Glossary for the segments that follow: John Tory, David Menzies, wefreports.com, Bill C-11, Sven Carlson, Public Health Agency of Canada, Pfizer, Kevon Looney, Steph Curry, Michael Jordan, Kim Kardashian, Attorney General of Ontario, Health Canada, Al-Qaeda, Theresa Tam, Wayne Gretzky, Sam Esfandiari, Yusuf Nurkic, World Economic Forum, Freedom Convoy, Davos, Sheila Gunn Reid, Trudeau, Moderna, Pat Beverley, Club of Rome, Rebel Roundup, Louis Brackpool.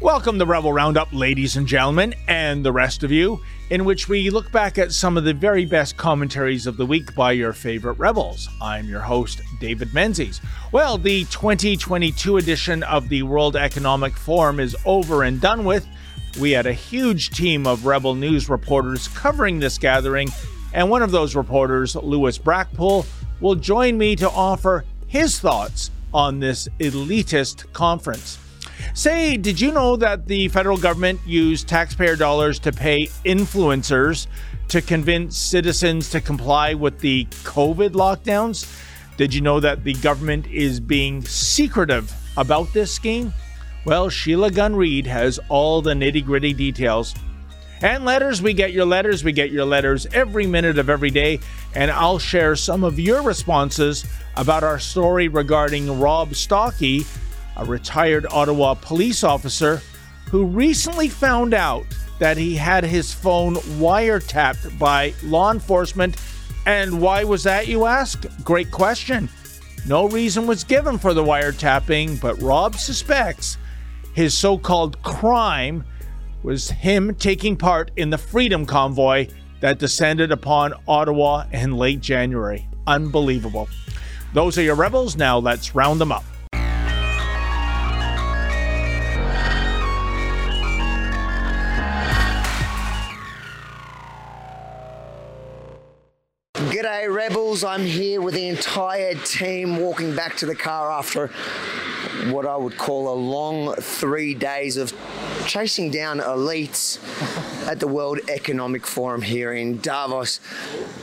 Welcome to Rebel Roundup, ladies and gentlemen, and the rest of you, in which we look back at some of the very best commentaries of the week by your favorite rebels. I'm your host, David Menzies. Well, the 2022 edition of the World Economic Forum is over and done with. We had a huge team of Rebel News reporters covering this gathering, and one of those reporters, Louis Brackpool, will join me to offer his thoughts on this elitist conference. Say, did you know that the federal government used taxpayer dollars to pay influencers to convince citizens to comply with the COVID lockdowns? Did you know that the government is being secretive about this scheme? Well, Sheila Gunn Reid has all the nitty-gritty details. And letters, we get your letters every minute of every day, and I'll share some of your responses about our story regarding Rob Stocky, a retired Ottawa police officer who recently found out that he had his phone wiretapped by law enforcement. And why was that, you ask? Great question. No reason was given for the wiretapping, but Rob suspects his so-called crime was him taking part in the Freedom Convoy that descended upon Ottawa in late January. Unbelievable. Those are your rebels. Now let's round them up. G'day Rebels, I'm here with the entire team walking back to the car after what I would call a long 3 days of chasing down elites at the World Economic Forum here in Davos.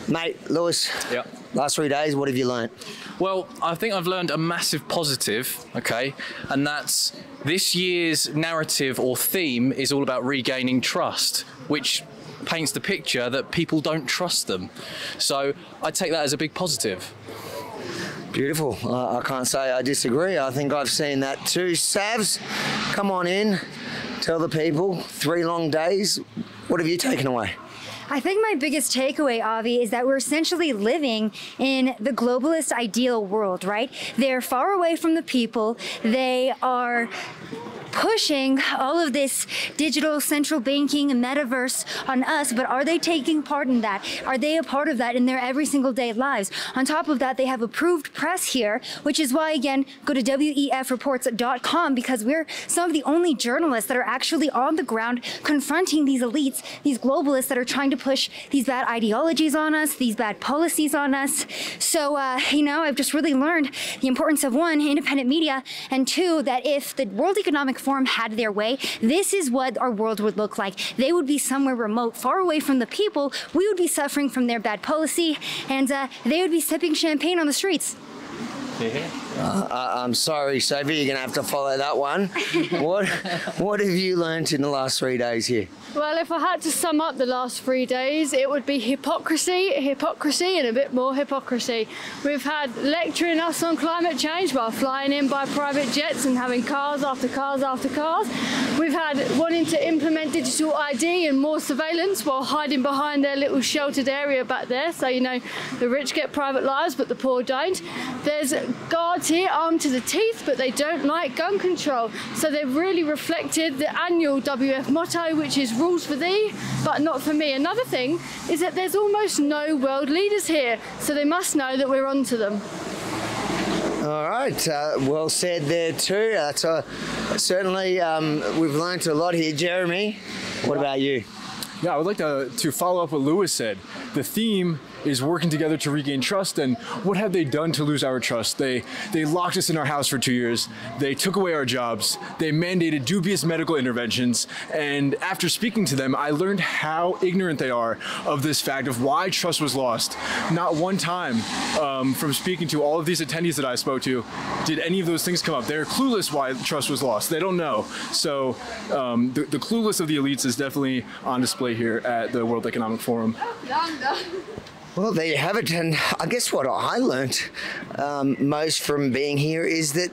Mate, Lewis, yep. Last 3 days, what have you learned? Well, I think I've learned a massive positive, okay, and that's this year's narrative or theme is all about regaining trust, which paints the picture that people don't trust them. So I take that as a big positive. Beautiful. I can't say I disagree. I think I've seen that too. Savs, come on in. Tell the people, 3 long days. What have you taken away? I think my biggest takeaway, Avi, is that we're essentially living in the globalist ideal world, right? They're far away from the people. They are pushing all of this digital central banking and metaverse on us, but are they taking part in that? Are they a part of that in their every single day lives? On top of that, they have approved press here, which is why, again, go to wefreports.com, because we're some of the only journalists that are actually on the ground confronting these elites, these globalists that are trying to push these bad ideologies on us, these bad policies on us. So, I've just really learned the importance of, one, independent media, and two, that if the World Economic Forum had their way, this is what our world would look like. They would be somewhere remote, far away from the people. We would be suffering from their bad policy, and they would be sipping champagne on the streets. I'm sorry, Sophie, you're going to have to follow that one. What have you learned in the last 3 days here? Well, if I had to sum up the last 3 days, it would be hypocrisy, and a bit more hypocrisy. We've had lecturing us on climate change while flying in by private jets and having cars after cars after cars. We've had wanting to implement digital ID and more surveillance while hiding behind their little sheltered area back there. So, the rich get private lives, but the poor don't. There's guards here armed to the teeth, but they don't like gun control. So they've really reflected the annual WF motto, which is rules for thee, but not for me. Another thing is that there's almost no world leaders here, so they must know that we're onto them. All right, well said there too. Certainly, we've learned a lot here. Jeremy, what about you? Yeah, I would like to follow up what Lewis said. The theme is working together to regain trust, and what have they done to lose our trust? They locked us in our house for 2 years, they took away our jobs, they mandated dubious medical interventions, and after speaking to them, I learned how ignorant they are of this fact of why trust was lost. Not one time from speaking to all of these attendees that I spoke to did any of those things come up. They're clueless why trust was lost. They don't know. So the clueless of the elites is definitely on display here at the World Economic Forum. Well, there you have it, and I guess what I learned most from being here is that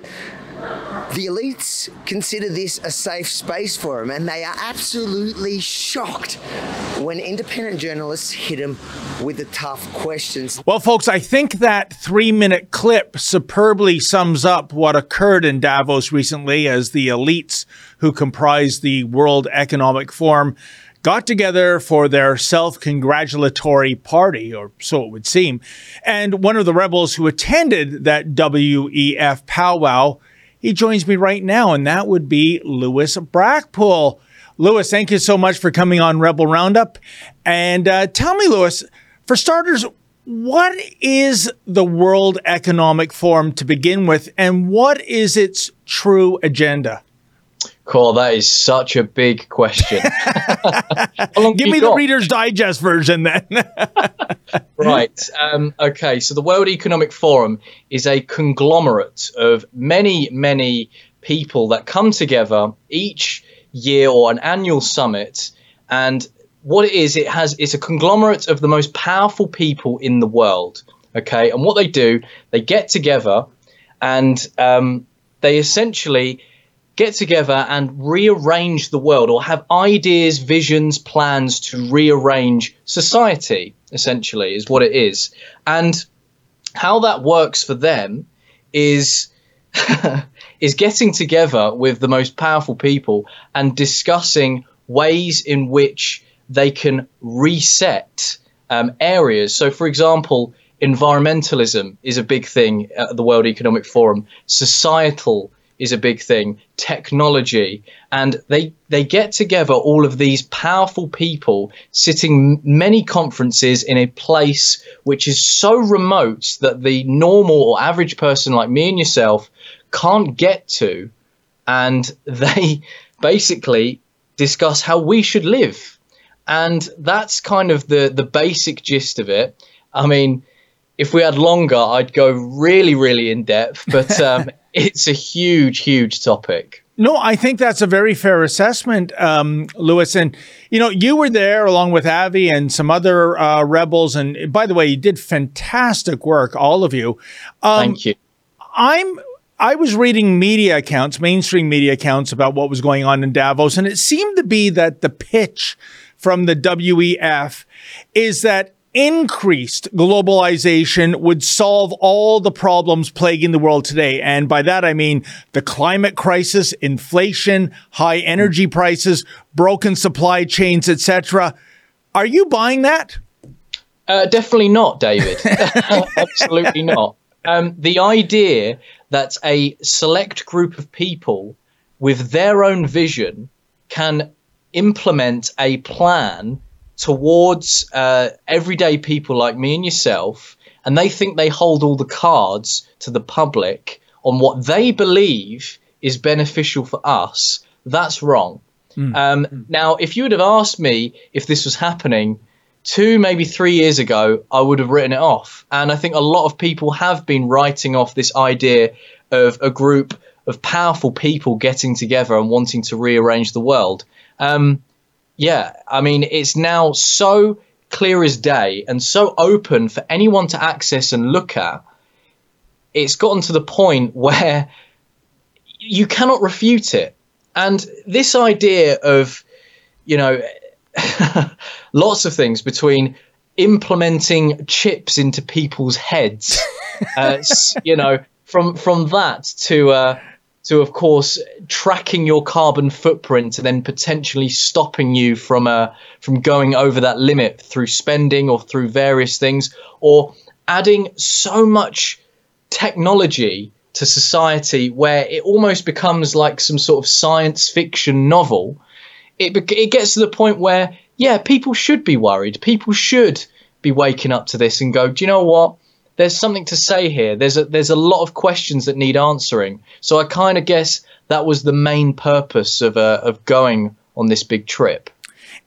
The elites consider this a safe space for them, and they are absolutely shocked when independent journalists hit them with the tough questions. Well, folks, I think that 3-minute clip superbly sums up what occurred in Davos recently as the elites who comprise the World Economic Forum got together for their self-congratulatory party, or so it would seem. And one of the rebels who attended that WEF powwow, he joins me right now, and that would be Louis Brackpool. Louis, thank you so much for coming on Rebel Roundup. And tell me, Louis, for starters, what is the World Economic Forum to begin with, and what is its true agenda? Cool, that is such a big question. Give me the Reader's Digest version then. Right. Okay, so the World Economic Forum is a conglomerate of many, many people that come together each year or an annual summit. And what it is, it's a conglomerate of the most powerful people in the world. Okay, and what they do, they get together and they essentially get together and rearrange the world, or have ideas, visions, plans to rearrange society, essentially, is what it is. And how that works for them is is getting together with the most powerful people and discussing ways in which they can reset areas. So, for example, environmentalism is a big thing at the World Economic Forum. Societal is a big thing, technology, and they get together all of these powerful people sitting many conferences in a place which is so remote that the normal or average person like me and yourself can't get to, and they basically discuss how we should live. And that's kind of the basic gist of it. I mean, if we had longer, I'd go really, really in depth, but it's a huge, huge topic. No, I think that's a very fair assessment, Louis. And, you know, you were there along with Avi and some other rebels. And by the way, you did fantastic work, all of you. Thank you. I was reading media accounts, mainstream media accounts, about what was going on in Davos. And it seemed to be that the pitch from the WEF is that increased globalization would solve all the problems plaguing the world today. And by that, I mean the climate crisis, inflation, high energy prices, broken supply chains, etc. Are you buying that? Definitely not, David. Absolutely not. The idea that a select group of people with their own vision can implement a plan towards everyday people like me and yourself, and they think they hold all the cards to the public on what they believe is beneficial for us, that's wrong. Now, if you would have asked me if this was happening 2, maybe 3 years ago, I would have written it off. And I think a lot of people have been writing off this idea of a group of powerful people getting together and wanting to rearrange the world. Yeah, I mean, it's now so clear as day and so open for anyone to access and look at. It's gotten to the point where you cannot refute it. And this idea of, you know, lots of things between implementing chips into people's heads, you know, from that to, of course, tracking your carbon footprint and then potentially stopping you from going over that limit through spending or through various things, or adding so much technology to society where it almost becomes like some sort of science fiction novel. It gets to the point where, yeah, people should be worried. People should be waking up to this and go, do you know what? There's something to say here. There's a lot of questions that need answering. So I kind of guess that was the main purpose of going on this big trip.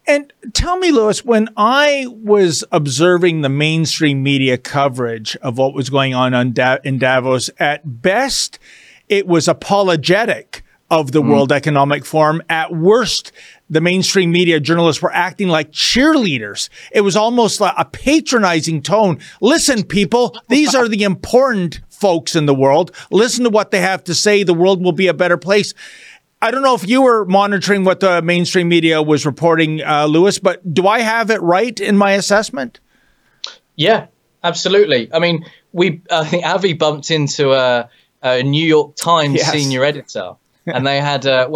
And tell me, Louis, when I was observing the mainstream media coverage of what was going on in Davos, at best, it was apologetic of the World Economic Forum. At worst, the mainstream media journalists were acting like cheerleaders. It was almost like a patronizing tone. Listen, people, these are the important folks in the world. Listen to what they have to say. The world will be a better place. I don't know if you were monitoring what the mainstream media was reporting, Louis, but do I have it right in my assessment? Yeah, absolutely. I mean, I think Avi bumped into a New York Times senior editor, and they had, a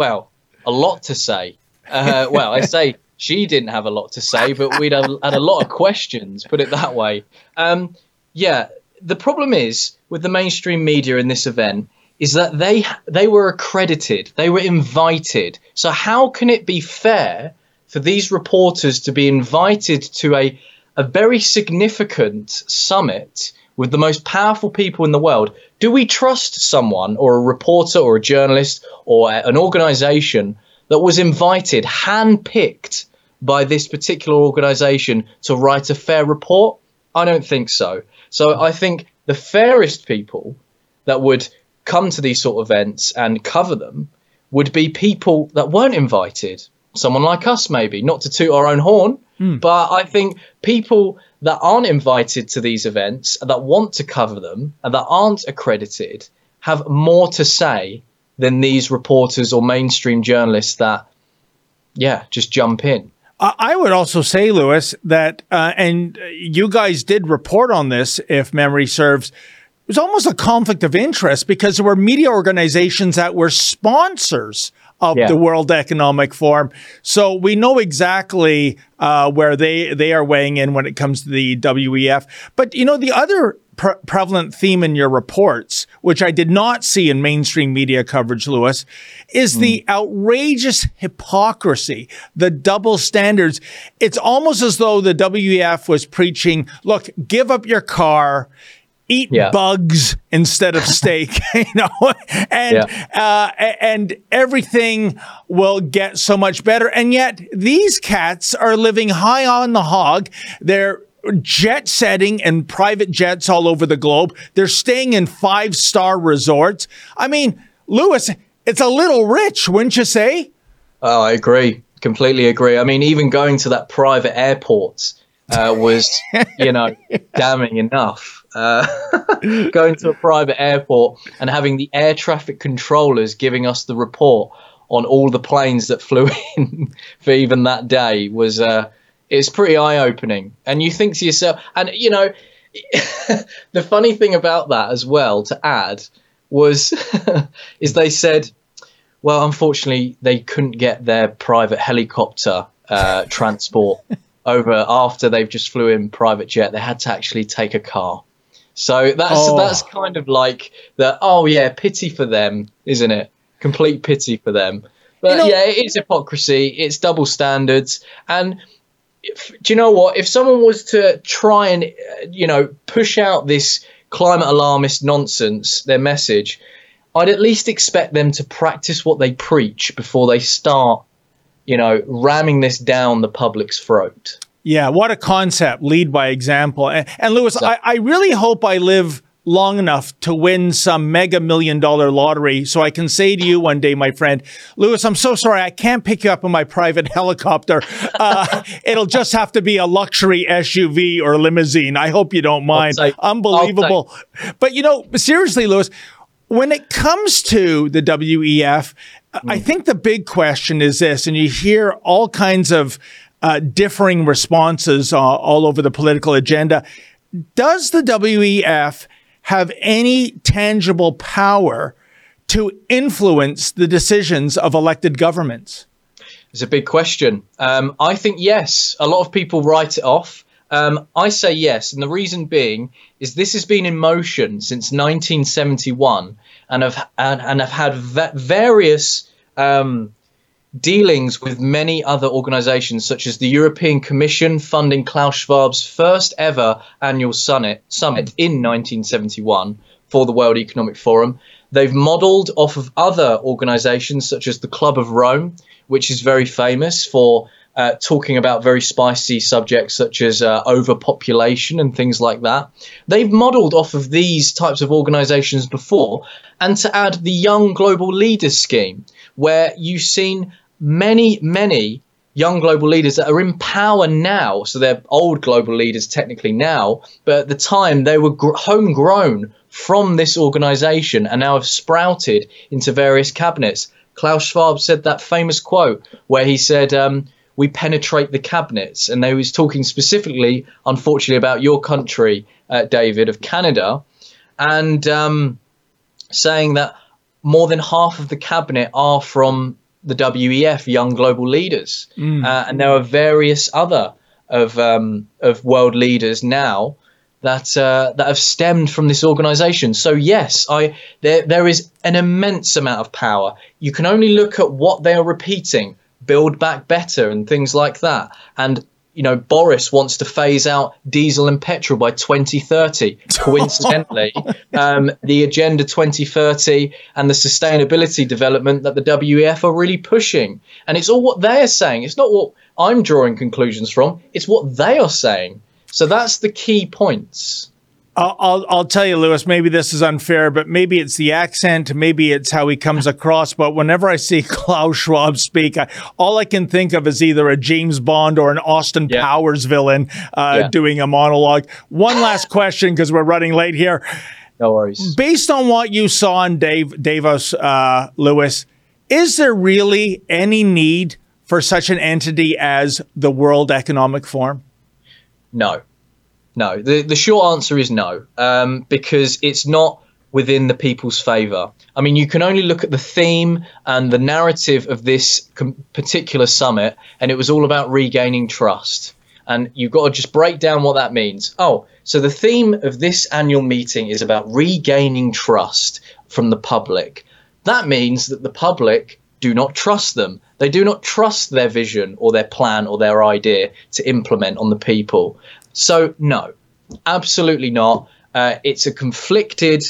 lot to say. I say she didn't have a lot to say, but we'd had a lot of questions, put it that way. The problem is with the mainstream media in this event is that they were accredited, they were invited. So how can it be fair for these reporters to be invited to a very significant summit with the most powerful people in the world? Do we trust someone or a reporter or a journalist or an organization that was invited, handpicked by this particular organization to write a fair report? I don't think so. So I think the fairest people that would come to these sort of events and cover them would be people that weren't invited. Someone like us, maybe, not to toot our own horn, but I think people that aren't invited to these events, that want to cover them, and that aren't accredited, have more to say than these reporters or mainstream journalists that, just jump in. I would also say, Louis, that, and you guys did report on this, if memory serves, it was almost a conflict of interest because there were media organizations that were sponsors of the World Economic Forum. So we know exactly where they are weighing in when it comes to the WEF. But, the other prevalent theme in your reports, which I did not see in mainstream media coverage, Louis, is the outrageous hypocrisy, the double standards. It's almost as though the WEF was preaching, look, give up your car, eat bugs instead of steak, and everything will get so much better. And yet these cats are living high on the hog. They're jet setting in private jets all over the globe. They're staying in 5-star resorts. I mean, Louis, it's a little rich, wouldn't you say? Oh, I agree. Completely agree. I mean, even going to that private airport was, damning enough. Going to a private airport and having the air traffic controllers giving us the report on all the planes that flew in for even that day was it's pretty eye-opening. And you think to yourself, and the funny thing about that as well to add was is they said, well, unfortunately they couldn't get their private helicopter transport over after they've just flew in private jet. They had to actually take a car. So that's kind of like the, pity for them, isn't it? Complete pity for them. But it is hypocrisy. It's double standards. And do you know what? If someone was to try and, push out this climate alarmist nonsense, their message, I'd at least expect them to practice what they preach before they start, ramming this down the public's throat. Yeah, what a concept. Lead by example. And Louis, I really hope I live long enough to win some mega $1 million lottery so I can say to you one day, my friend, Louis, I'm so sorry I can't pick you up in my private helicopter. It'll just have to be a luxury SUV or limousine. I hope you don't mind. Unbelievable. But, seriously, Louis, when it comes to the WEF, I think the big question is this, and you hear all kinds of differing responses all over the political agenda. Does the WEF have any tangible power to influence the decisions of elected governments? It's a big question. I think yes. A lot of people write it off. I say yes. And the reason being is this has been in motion since 1971 and have had various dealings with many other organizations, such as the European Commission funding Klaus Schwab's first ever annual summit in 1971 for the World Economic Forum. They've modeled off of other organizations, such as the Club of Rome, which is very famous for talking about very spicy subjects such as overpopulation and things like that. They've modelled off of these types of organisations before. And to add the Young Global Leaders scheme, where you've seen many young global leaders that are in power now. So they're old global leaders technically now, but at the time they were homegrown from this organisation and now have sprouted into various cabinets. Klaus Schwab said that famous quote where he said, we penetrate the cabinets. And they was talking specifically, unfortunately, about your country, David, of Canada, and saying that more than half of the cabinet are from the WEF, Young Global Leaders. And there are various other of world leaders now that that have stemmed from this organisation. So yes, there is an immense amount of power. You can only look at what they are repeating, Build Back Better and things like that. And you know, Boris wants to phase out diesel and petrol by 2030. Coincidentally, the Agenda 2030 and the sustainability development that the WEF are really pushing. And it's all what they're saying. It's not what I'm drawing conclusions from. It's what they are saying. So that's the key points. I'll tell you, Louis, maybe this is unfair, but maybe it's the accent, maybe it's how he comes across. But whenever I see Klaus Schwab speak, all I can think of is either a James Bond or an Austin Powers villain doing a monologue. One last question, because we're running late here. No worries. Based on what you saw in Davos, Louis, is there really any need for such an entity as the World Economic Forum? No. No, the short answer is no, because it's not within the people's favour. I mean, you can only look at the theme and the narrative of this particular summit, and it was all about regaining trust. And you've got to just break down what that means. Oh, so the theme of this annual meeting is about regaining trust from the public. That means that the public do not trust them. They do not trust their vision or their plan or their idea to implement on the people. So no, absolutely not. It's a conflicted,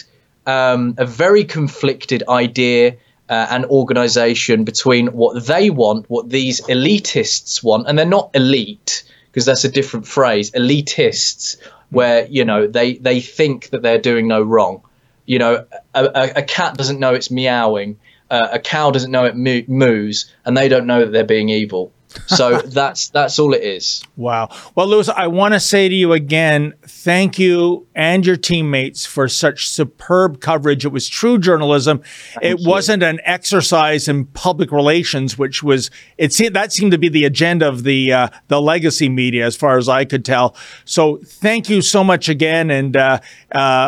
a very conflicted idea and organisation between what they want, what these elitists want, and they're not elite because that's a different phrase. Elitists, where you know they think that they're doing no wrong. You know, a cat doesn't know it's meowing, a cow doesn't know it moos, and they don't know that they're being evil. So that's all it is. Wow. Well, Louis, I want to say to you again, thank you and your teammates for such superb coverage. It was true journalism. It wasn't an exercise in public relations, which was that seemed to be the agenda of the legacy media, as far as I could tell. So thank you so much again, and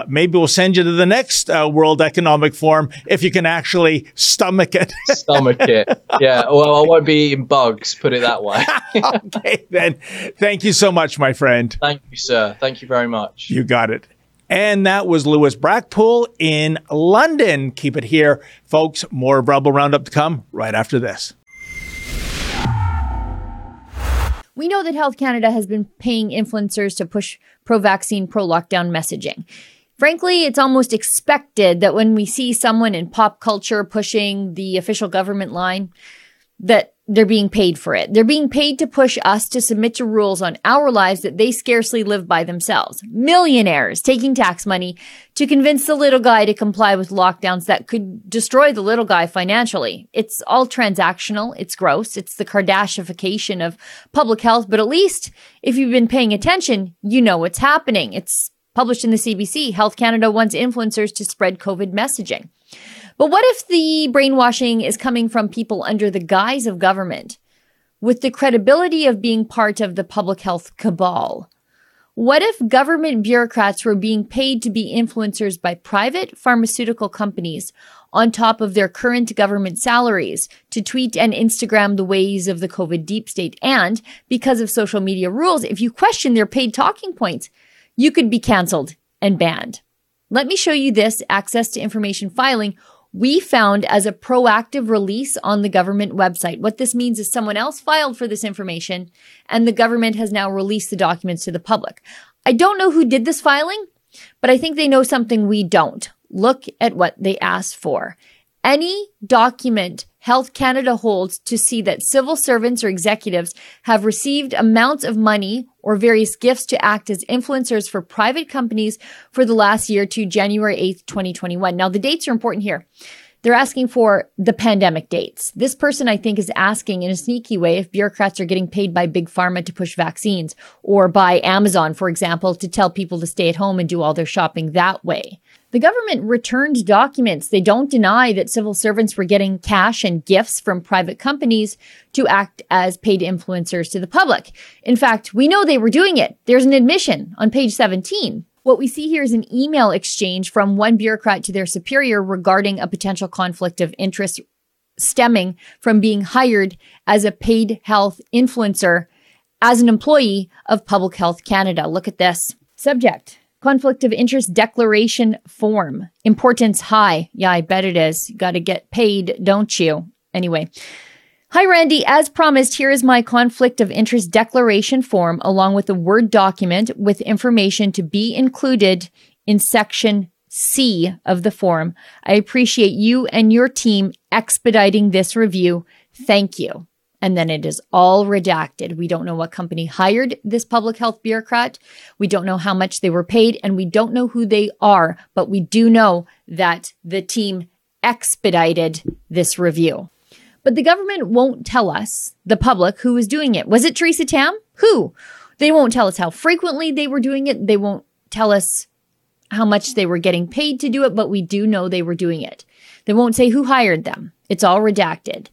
maybe we'll send you to the next World Economic Forum if you can actually stomach it. Stomach it. Yeah. Well, I won't be eating bugs. Put it that way. Okay, then. Thank you so much, my friend. Thank you, sir. Thank you very much. You got it. And that was Louis Brackpool in London. Keep it here, folks. More Rebel Roundup to come right after this. We know that Health Canada has been paying influencers to push pro-vaccine, pro-lockdown messaging. Frankly, it's almost expected that when we see someone in pop culture pushing the official government line, that they're being paid for it. They're being paid to push us to submit to rules on our lives that they scarcely live by themselves. Millionaires taking tax money to convince the little guy to comply with lockdowns that could destroy the little guy financially. It's all transactional. It's gross. It's the Kardashianification of public health. But at least if you've been paying attention, you know what's happening. It's published in the CBC. Health Canada wants influencers to spread COVID messaging. But what if the brainwashing is coming from people under the guise of government with the credibility of being part of the public health cabal? What if government bureaucrats were being paid to be influencers by private pharmaceutical companies on top of their current government salaries to tweet and Instagram the ways of the COVID deep state? And because of social media rules, if you question their paid talking points, you could be canceled and banned. Let me show you this access to information filing we found as a proactive release on the government website. What this means is someone else filed for this information and the government has now released the documents to the public. I don't know who did this filing, but I think they know something we don't. Look at what they asked for. Any document Health Canada holds to see that civil servants or executives have received amounts of money or various gifts to act as influencers for private companies for the last year to January 8th, 2021. Now, the dates are important here. They're asking for the pandemic dates. This person, I think, is asking in a sneaky way if bureaucrats are getting paid by Big Pharma to push vaccines or by Amazon, for example, to tell people to stay at home and do all their shopping that way. The government returned documents. They don't deny that civil servants were getting cash and gifts from private companies to act as paid influencers to the public. In fact, we know they were doing it. There's an admission on page 17. What we see here is an email exchange from one bureaucrat to their superior regarding a potential conflict of interest stemming from being hired as a paid health influencer as an employee of Public Health Canada. Look at this. Subject: conflict of interest declaration form. Importance high. Yeah, I bet it is. You got to get paid, don't you? Anyway. Hi, Randy. As promised, here is my conflict of interest declaration form along with a Word document with information to be included in section C of the form. I appreciate you and your team expediting this review. Thank you. And then it is all redacted. We don't know what company hired this public health bureaucrat. We don't know how much they were paid, and we don't know who they are. But we do know that the team expedited this review. But the government won't tell us, the public, who was doing it. Was it Theresa Tam? Who? They won't tell us how frequently they were doing it. They won't tell us how much they were getting paid to do it, but we do know they were doing it. They won't say who hired them. It's all redacted.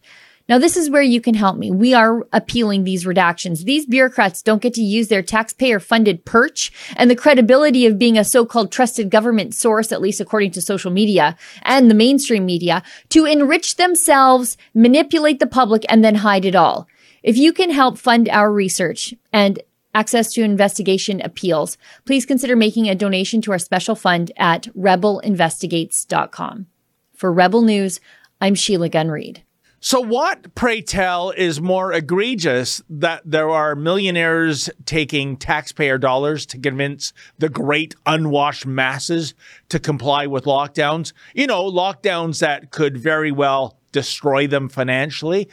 Now, this is where you can help me. We are appealing these redactions. These bureaucrats don't get to use their taxpayer-funded perch and the credibility of being a so-called trusted government source, at least according to social media and the mainstream media, to enrich themselves, manipulate the public, and then hide it all. If you can help fund our research and access to investigation appeals, please consider making a donation to our special fund at rebelinvestigates.com. For Rebel News, I'm Sheila Gunn Reid. So what, pray tell, is more egregious, that there are millionaires taking taxpayer dollars to convince the great unwashed masses to comply with lockdowns? You know, lockdowns that could very well destroy them financially.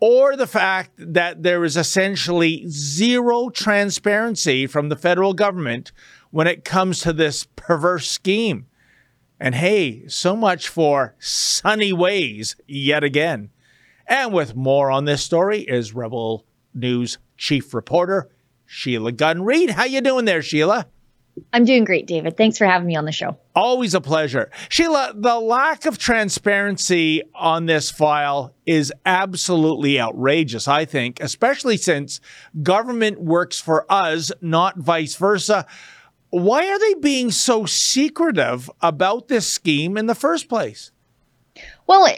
Or the fact that there is essentially zero transparency from the federal government when it comes to this perverse scheme. And hey, so much for sunny ways yet again. And with more on this story is Rebel News chief reporter, Sheila Gunn Reid. How you doing there, Sheila? I'm doing great, David. Thanks for having me on the show. Always a pleasure. Sheila, the lack of transparency on this file is absolutely outrageous, I think, especially since government works for us, not vice versa. Why are they being so secretive about this scheme in the first place? Well,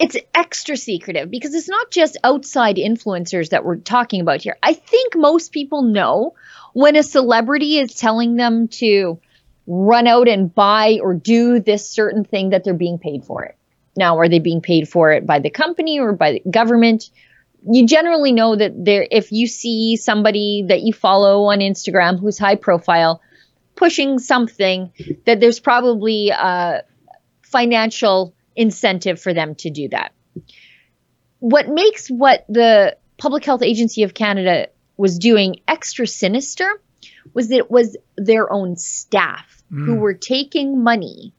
it's extra secretive because it's not just outside influencers that we're talking about here. I think most people know when a celebrity is telling them to run out and buy or do this certain thing that they're being paid for it. Now, are they being paid for it by the company or by the government? You generally know that there, if you see somebody that you follow on Instagram who's high profile pushing something, that there's probably a financial incentive for them to do that. What makes what the Public Health Agency of Canada was doing extra sinister was that it was their own staff who were taking money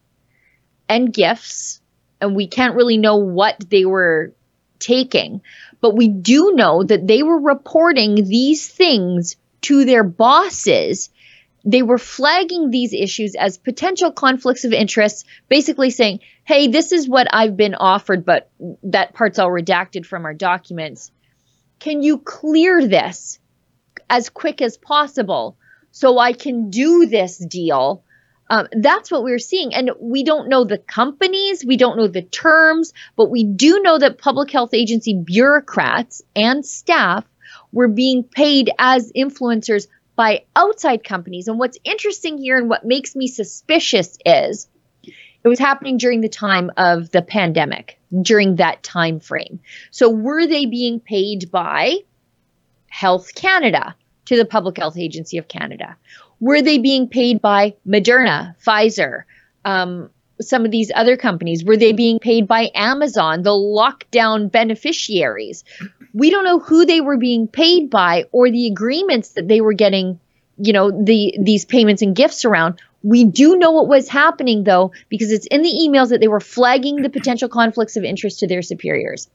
and gifts, and we can't really know what they were taking, but we do know that they were reporting these things to their bosses. They were flagging these issues as potential conflicts of interest, basically saying, hey, this is what I've been offered, but that part's all redacted from our documents. Can you clear this as quick as possible so I can do this deal? That's what we're seeing. And we don't know the companies, we don't know the terms, but we do know that public health agency bureaucrats and staff were being paid as influencers by outside companies. And what's interesting here and what makes me suspicious is it was happening during the time of the pandemic, during that time frame. So were they being paid by Health Canada to the Public Health Agency of Canada? Were they being paid by Moderna, Pfizer, some of these other companies? Were they being paid by Amazon, the lockdown beneficiaries? We don't know who they were being paid by or the agreements that they were getting, you know, these payments and gifts around. We do know what was happening, though, because it's in the emails that they were flagging the potential conflicts of interest to their superiors.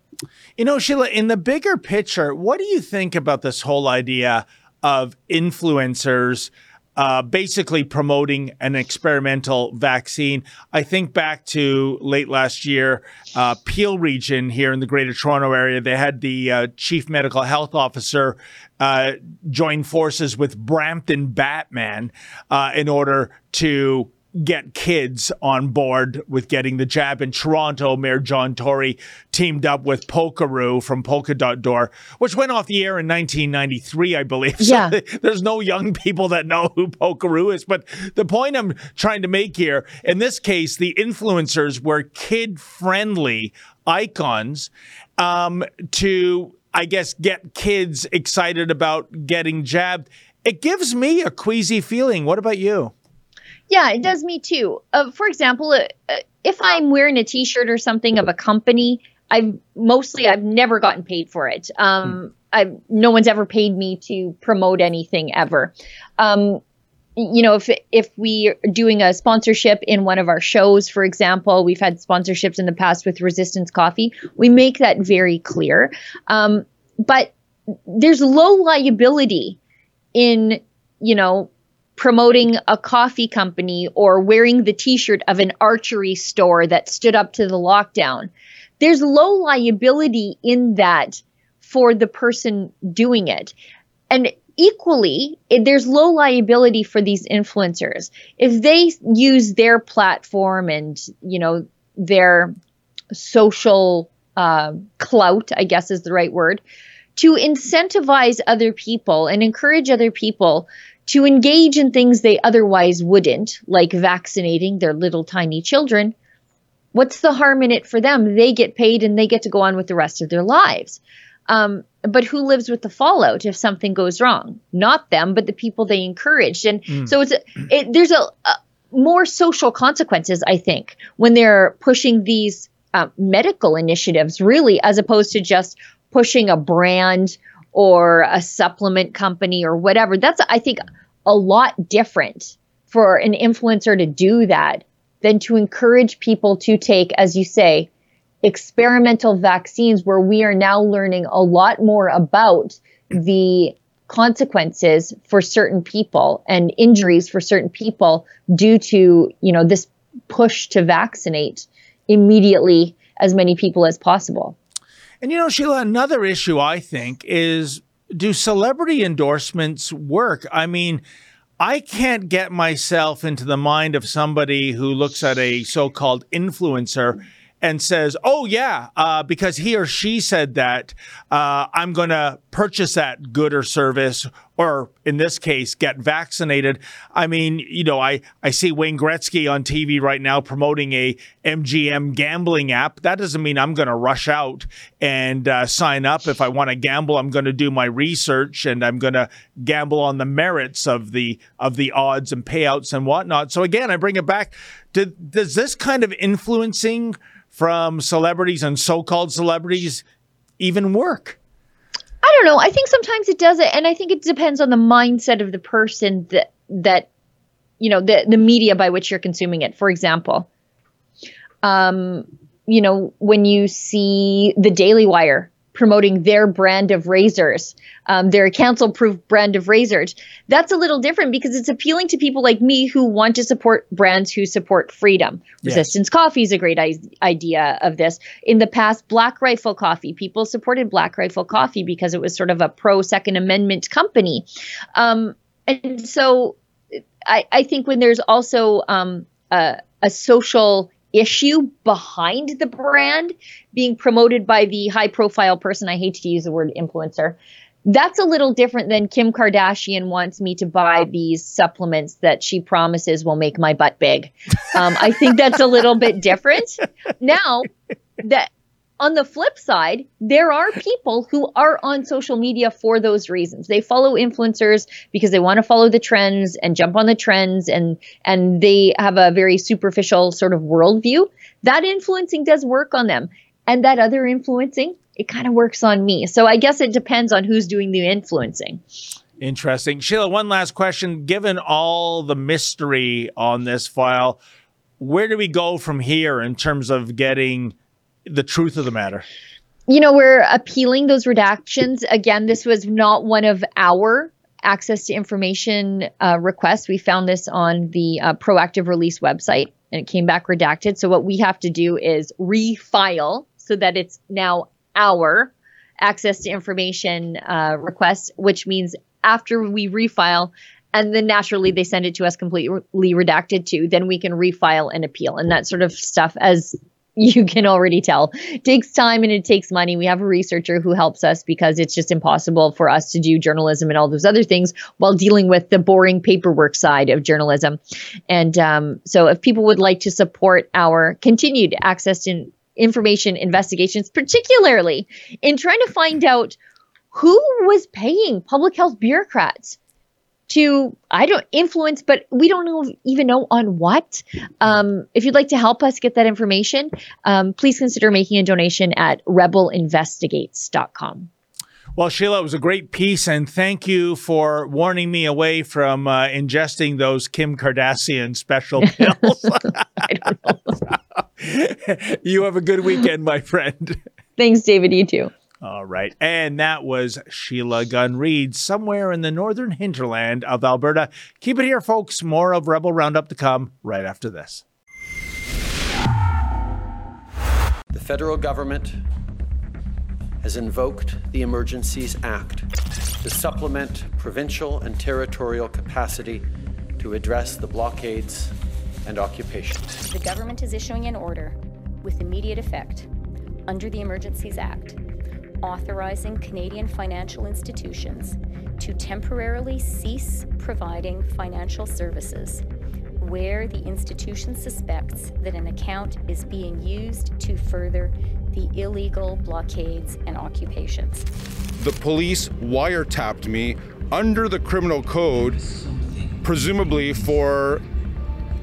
You know, Sheila, in the bigger picture, what do you think about this whole idea of influencers basically promoting an experimental vaccine? I think back to late last year, Peel region here in the Greater Toronto Area, they had the chief medical health officer join forces with Brampton Batman in order to get kids on board with getting the jab. In Toronto, Mayor John Tory teamed up with Pokeroo from Polka Dot Door, which went off the air in 1993, I believe. Yeah. So there's no young people that know who Pokeroo is. But the point I'm trying to make here, in this case, the influencers were kid-friendly icons to, I guess, get kids excited about getting jabbed. It gives me a queasy feeling. What about you? Yeah, it does me too. For example, if I'm wearing a T-shirt or something of a company, I've never gotten paid for it. No one's ever paid me to promote anything ever. You know, if we're doing a sponsorship in one of our shows, for example, we've had sponsorships in the past with Resistance Coffee. We make that very clear. But there's low liability in, you know, promoting a coffee company or wearing the T-shirt of an archery store that stood up to the lockdown. There's low liability in that for the person doing it. And equally, there's low liability for these influencers. If they use their platform and, you know, their social clout, I guess is the right word, to incentivize other people and encourage other people to engage in things they otherwise wouldn't, like vaccinating their little tiny children, what's the harm in it for them? They get paid and they get to go on with the rest of their lives. But who lives with the fallout if something goes wrong? Not them, but the people they encouraged. And so there's more social consequences, I think, when they're pushing these medical initiatives, really, as opposed to just pushing a brand or a supplement company or whatever. That's, I think, a lot different for an influencer to do that than to encourage people to take, as you say, experimental vaccines where we are now learning a lot more about the consequences for certain people and injuries for certain people due to, you know, this push to vaccinate immediately as many people as possible. And, you know, Sheila, another issue, I think, is do celebrity endorsements work? I mean, I can't get myself into the mind of somebody who looks at a so-called influencer and says, oh, yeah, because he or she said that, I'm going to purchase that good or service, or in this case, get vaccinated. I mean, you know, I see Wayne Gretzky on TV right now promoting a MGM gambling app. That doesn't mean I'm going to rush out and sign up. If I want to gamble, I'm going to do my research and I'm going to gamble on the merits of the odds and payouts and whatnot. So again, I bring it back. Does this kind of influencing from celebrities and so-called celebrities even work? I don't know. I think sometimes it does it. And I think it depends on the mindset of the person that you know, the media by which you're consuming it. For example, you know, when you see the Daily Wire promoting their brand of razors, their council-proof brand of razors, that's a little different because it's appealing to people like me who want to support brands who support freedom. Yes. Resistance Coffee is a great idea of this. In the past, Black Rifle Coffee, people supported Black Rifle Coffee because it was sort of a pro-Second Amendment company. And so I think when there's also a social issue behind the brand being promoted by the high profile person, I hate to use the word influencer, that's a little different than Kim Kardashian wants me to buy these supplements that she promises will make my butt big. I think that's a little bit different. Now, that On the flip side, there are people who are on social media for those reasons. They follow influencers because they want to follow the trends and jump on the trends, and they have a very superficial sort of worldview. That influencing does work on them. And that other influencing, it kind of works on me. So I guess it depends on who's doing the influencing. Interesting. Sheila, one last question. Given all the mystery on this file, where do we go from here in terms of getting the truth of the matter? You know, we're appealing those redactions. Again, this was not one of our access to information requests. We found this on the proactive release website, and it came back redacted. So what we have to do is refile so that it's now our access to information request, which means after we refile, and then naturally they send it to us completely redacted too, then we can refile and appeal. And that sort of stuff, as you can already tell, takes time and it takes money. We have a researcher who helps us because it's just impossible for us to do journalism and all those other things while dealing with the boring paperwork side of journalism. And so if people would like to support our continued access to information investigations, particularly in trying to find out who was paying public health bureaucrats to, influence, but we don't even know on what. If you'd like to help us get that information, please consider making a donation at rebelinvestigates.com. Well, Sheila, it was a great piece, and thank you for warning me away from ingesting those Kim Kardashian special pills. I don't know. You have a good weekend, my friend. Thanks, David. You too. All right. And that was Sheila Gunn Reid, somewhere in the northern hinterland of Alberta. Keep it here, folks. More of Rebel Roundup to come right after this. The federal government has invoked the Emergencies Act to supplement provincial and territorial capacity to address the blockades and occupations. The government is issuing an order with immediate effect under the Emergencies Act, authorizing Canadian financial institutions to temporarily cease providing financial services where the institution suspects that an account is being used to further the illegal blockades and occupations. The police wiretapped me under the criminal code, presumably for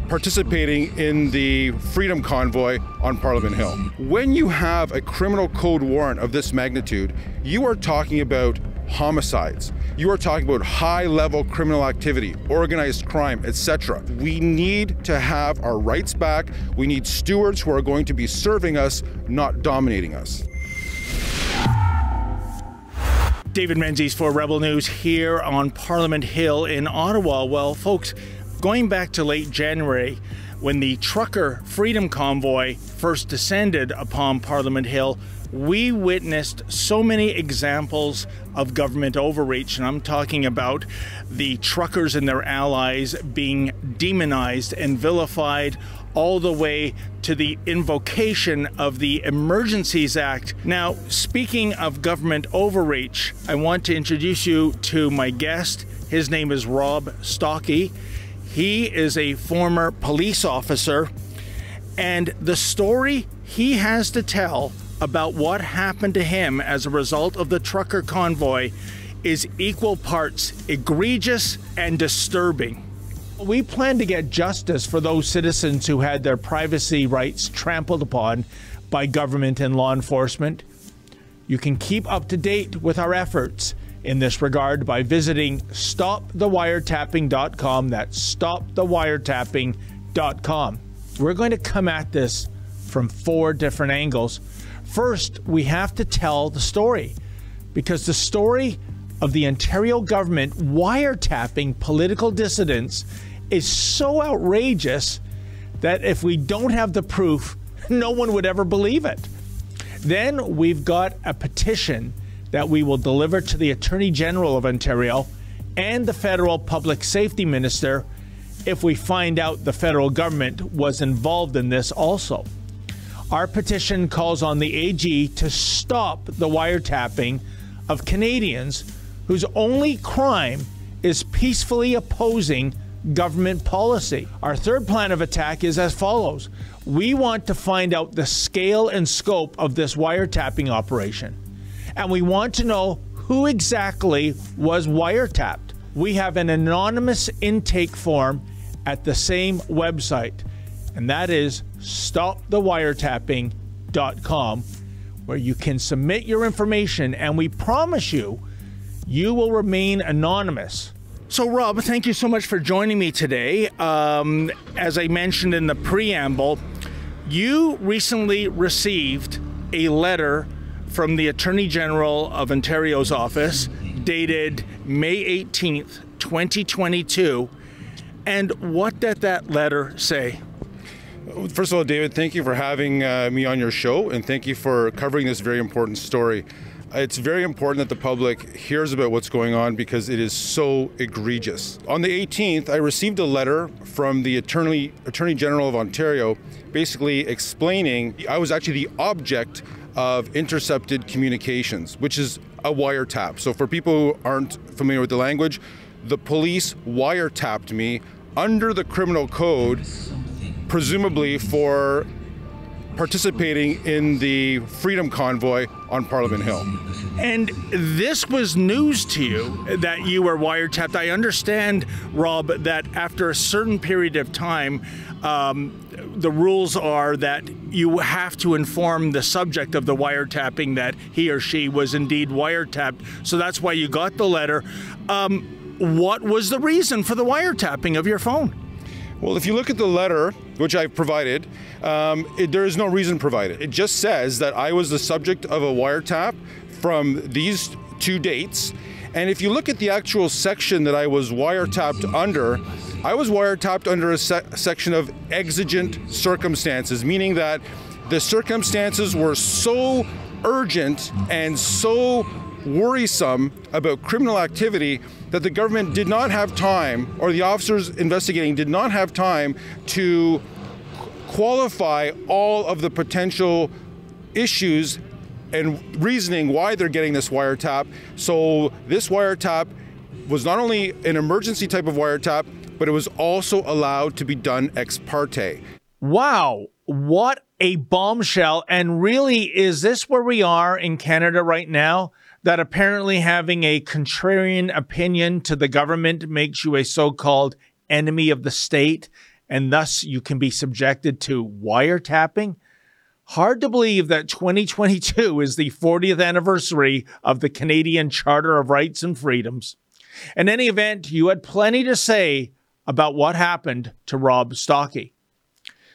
participating in the Freedom Convoy on Parliament Hill. When you have a criminal code warrant of this magnitude, you are talking about homicides. You are talking about high-level criminal activity, organized crime, etc. We need to have our rights back. We need stewards who are going to be serving us, not dominating us. David Menzies for Rebel News here on Parliament Hill in Ottawa. Well, folks, going back to late January, when the trucker Freedom Convoy first descended upon Parliament Hill, we witnessed so many examples of government overreach. And I'm talking about the truckers and their allies being demonized and vilified, all the way to the invocation of the Emergencies Act. Now, speaking of government overreach, I want to introduce you to my guest. His name is Rob Stocky. He is a former police officer, and the story he has to tell about what happened to him as a result of the trucker convoy is equal parts egregious and disturbing. We plan to get justice for those citizens who had their privacy rights trampled upon by government and law enforcement. You can keep up to date with our efforts in this regard by visiting StopTheWireTapping.com. That's StopTheWireTapping.com. We're going to come at this from four different angles. First, we have to tell the story, because the story of the Ontario government wiretapping political dissidents is so outrageous that if we don't have the proof, no one would ever believe it. Then we've got a petition that we will deliver to the Attorney General of Ontario and the federal public safety minister if we find out the federal government was involved in this also. Our petition calls on the AG to stop the wiretapping of Canadians whose only crime is peacefully opposing government policy. Our third plan of attack is as follows. We want to find out the scale and scope of this wiretapping operation. And we want to know who exactly was wiretapped. We have an anonymous intake form at the same website, and that is StopTheWireTapping.com, where you can submit your information, and we promise you, you will remain anonymous. So Rob, thank you so much for joining me today. As I mentioned in the preamble, you recently received a letter from the Attorney General of Ontario's office dated May 18th, 2022. And what did that letter say? First of all, David, thank you for having me on your show, and thank you for covering this very important story. It's very important that the public hears about what's going on because it is so egregious. On the 18th, I received a letter from the Attorney General of Ontario basically explaining I was actually the object of intercepted communications, which is a wiretap. So for people who aren't familiar with the language, the police wiretapped me under the criminal code, presumably for participating in the Freedom Convoy on Parliament Hill. And this was news to you, that you were wiretapped. I understand, Rob, that after a certain period of time, the rules are that you have to inform the subject of the wiretapping that he or she was indeed wiretapped. So that's why you got the letter. What was the reason for the wiretapping of your phone? Well, if you look at the letter, which I've provided, there is no reason provided. It just says that I was the subject of a wiretap from these two dates. And if you look at the actual section that I was wiretapped under, I was wiretapped under a section of exigent circumstances, meaning that the circumstances were so urgent and so worrisome about criminal activity that the government did not have time, or the officers investigating did not have time, to qualify all of the potential issues and reasoning why they're getting this wiretap. So this wiretap was not only an emergency type of wiretap, but it was also allowed to be done ex parte. Wow, what a bombshell. And really, is this where we are in Canada right now? That apparently having a contrarian opinion to the government makes you a so-called enemy of the state, and thus you can be subjected to wiretapping? Hard to believe that 2022 is the 40th anniversary of the Canadian Charter of Rights and Freedoms. In any event, you had plenty to say about what happened to Rob Stocky.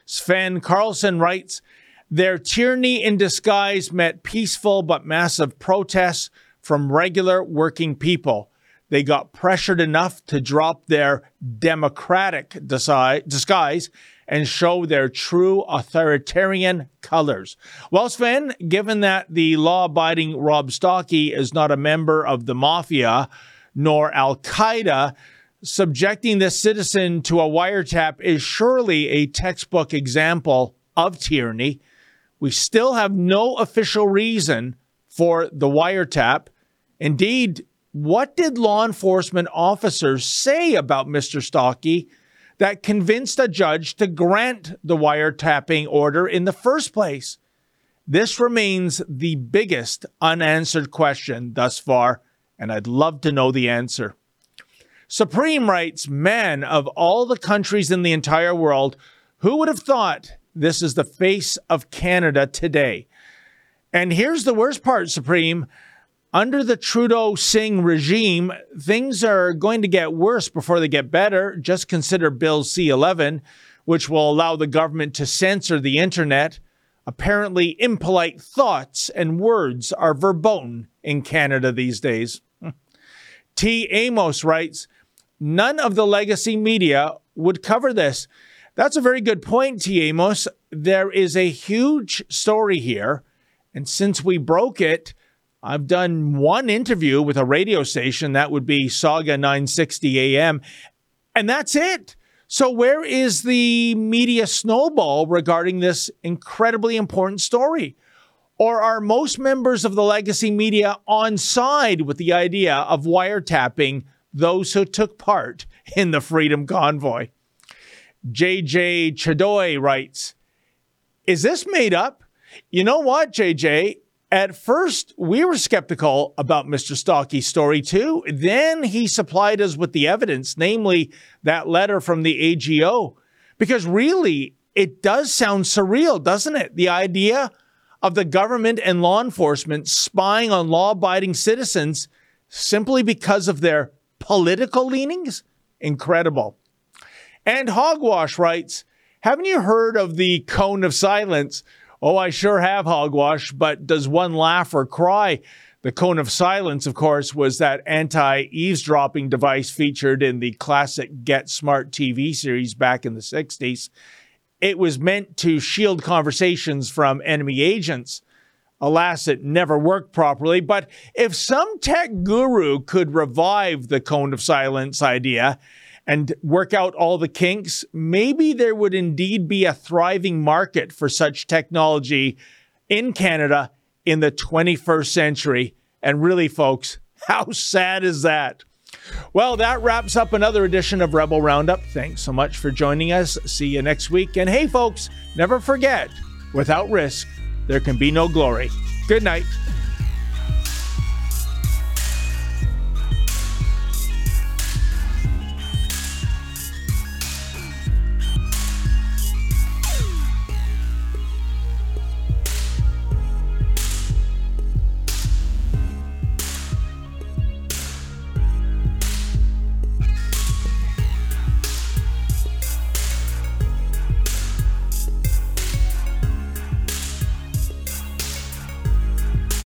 Sven Carlson writes, "Their tyranny in disguise met peaceful but massive protests from regular working people. They got pressured enough to drop their democratic disguise and show their true authoritarian colors." Well, Sven, given that the law-abiding Rob Stocky is not a member of the mafia nor Al-Qaeda, subjecting this citizen to a wiretap is surely a textbook example of tyranny. We still have no official reason for the wiretap. Indeed, what did law enforcement officers say about Mr. Stocky that convinced a judge to grant the wiretapping order in the first place? This remains the biggest unanswered question thus far, and I'd love to know the answer. Supreme writes, "Man, of all the countries in the entire world, who would have thought this is the face of Canada today?" And here's the worst part, Supreme. Under the Trudeau-Singh regime, things are going to get worse before they get better. Just consider Bill C-11, which will allow the government to censor the internet. Apparently, impolite thoughts and words are verboten in Canada these days. T. Amos writes, "None of the legacy media would cover this." That's a very good point, T. Amos. There is a huge story here, and since we broke it, I've done one interview with a radio station. That would be Saga 960 AM, and that's it. So where is the media snowball regarding this incredibly important story? Or are most members of the legacy media on side with the idea of wiretapping those who took part in the Freedom Convoy. J.J. Chadoy writes, "Is this made up? You know what, J.J.? At first, we were skeptical about Mr. Stocky's story, too. Then he supplied us with the evidence, namely that letter from the AGO. Because really, it does sound surreal, doesn't it? The idea of the government and law enforcement spying on law-abiding citizens simply because of their political leanings? Incredible." And Hogwash writes, "Haven't you heard of the cone of silence?" Oh, I sure have, Hogwash, but does one laugh or cry? The cone of silence, of course, was that anti-eavesdropping device featured in the classic Get Smart TV series back in the 60s. It was meant to shield conversations from enemy agents. Alas, it never worked properly, but if some tech guru could revive the cone of silence idea and work out all the kinks, maybe there would indeed be a thriving market for such technology in Canada in the 21st century. And really, folks, how sad is that? Well, that wraps up another edition of Rebel Roundup. Thanks so much for joining us. See you next week. And hey, folks, never forget, without risk, there can be no glory. Good night.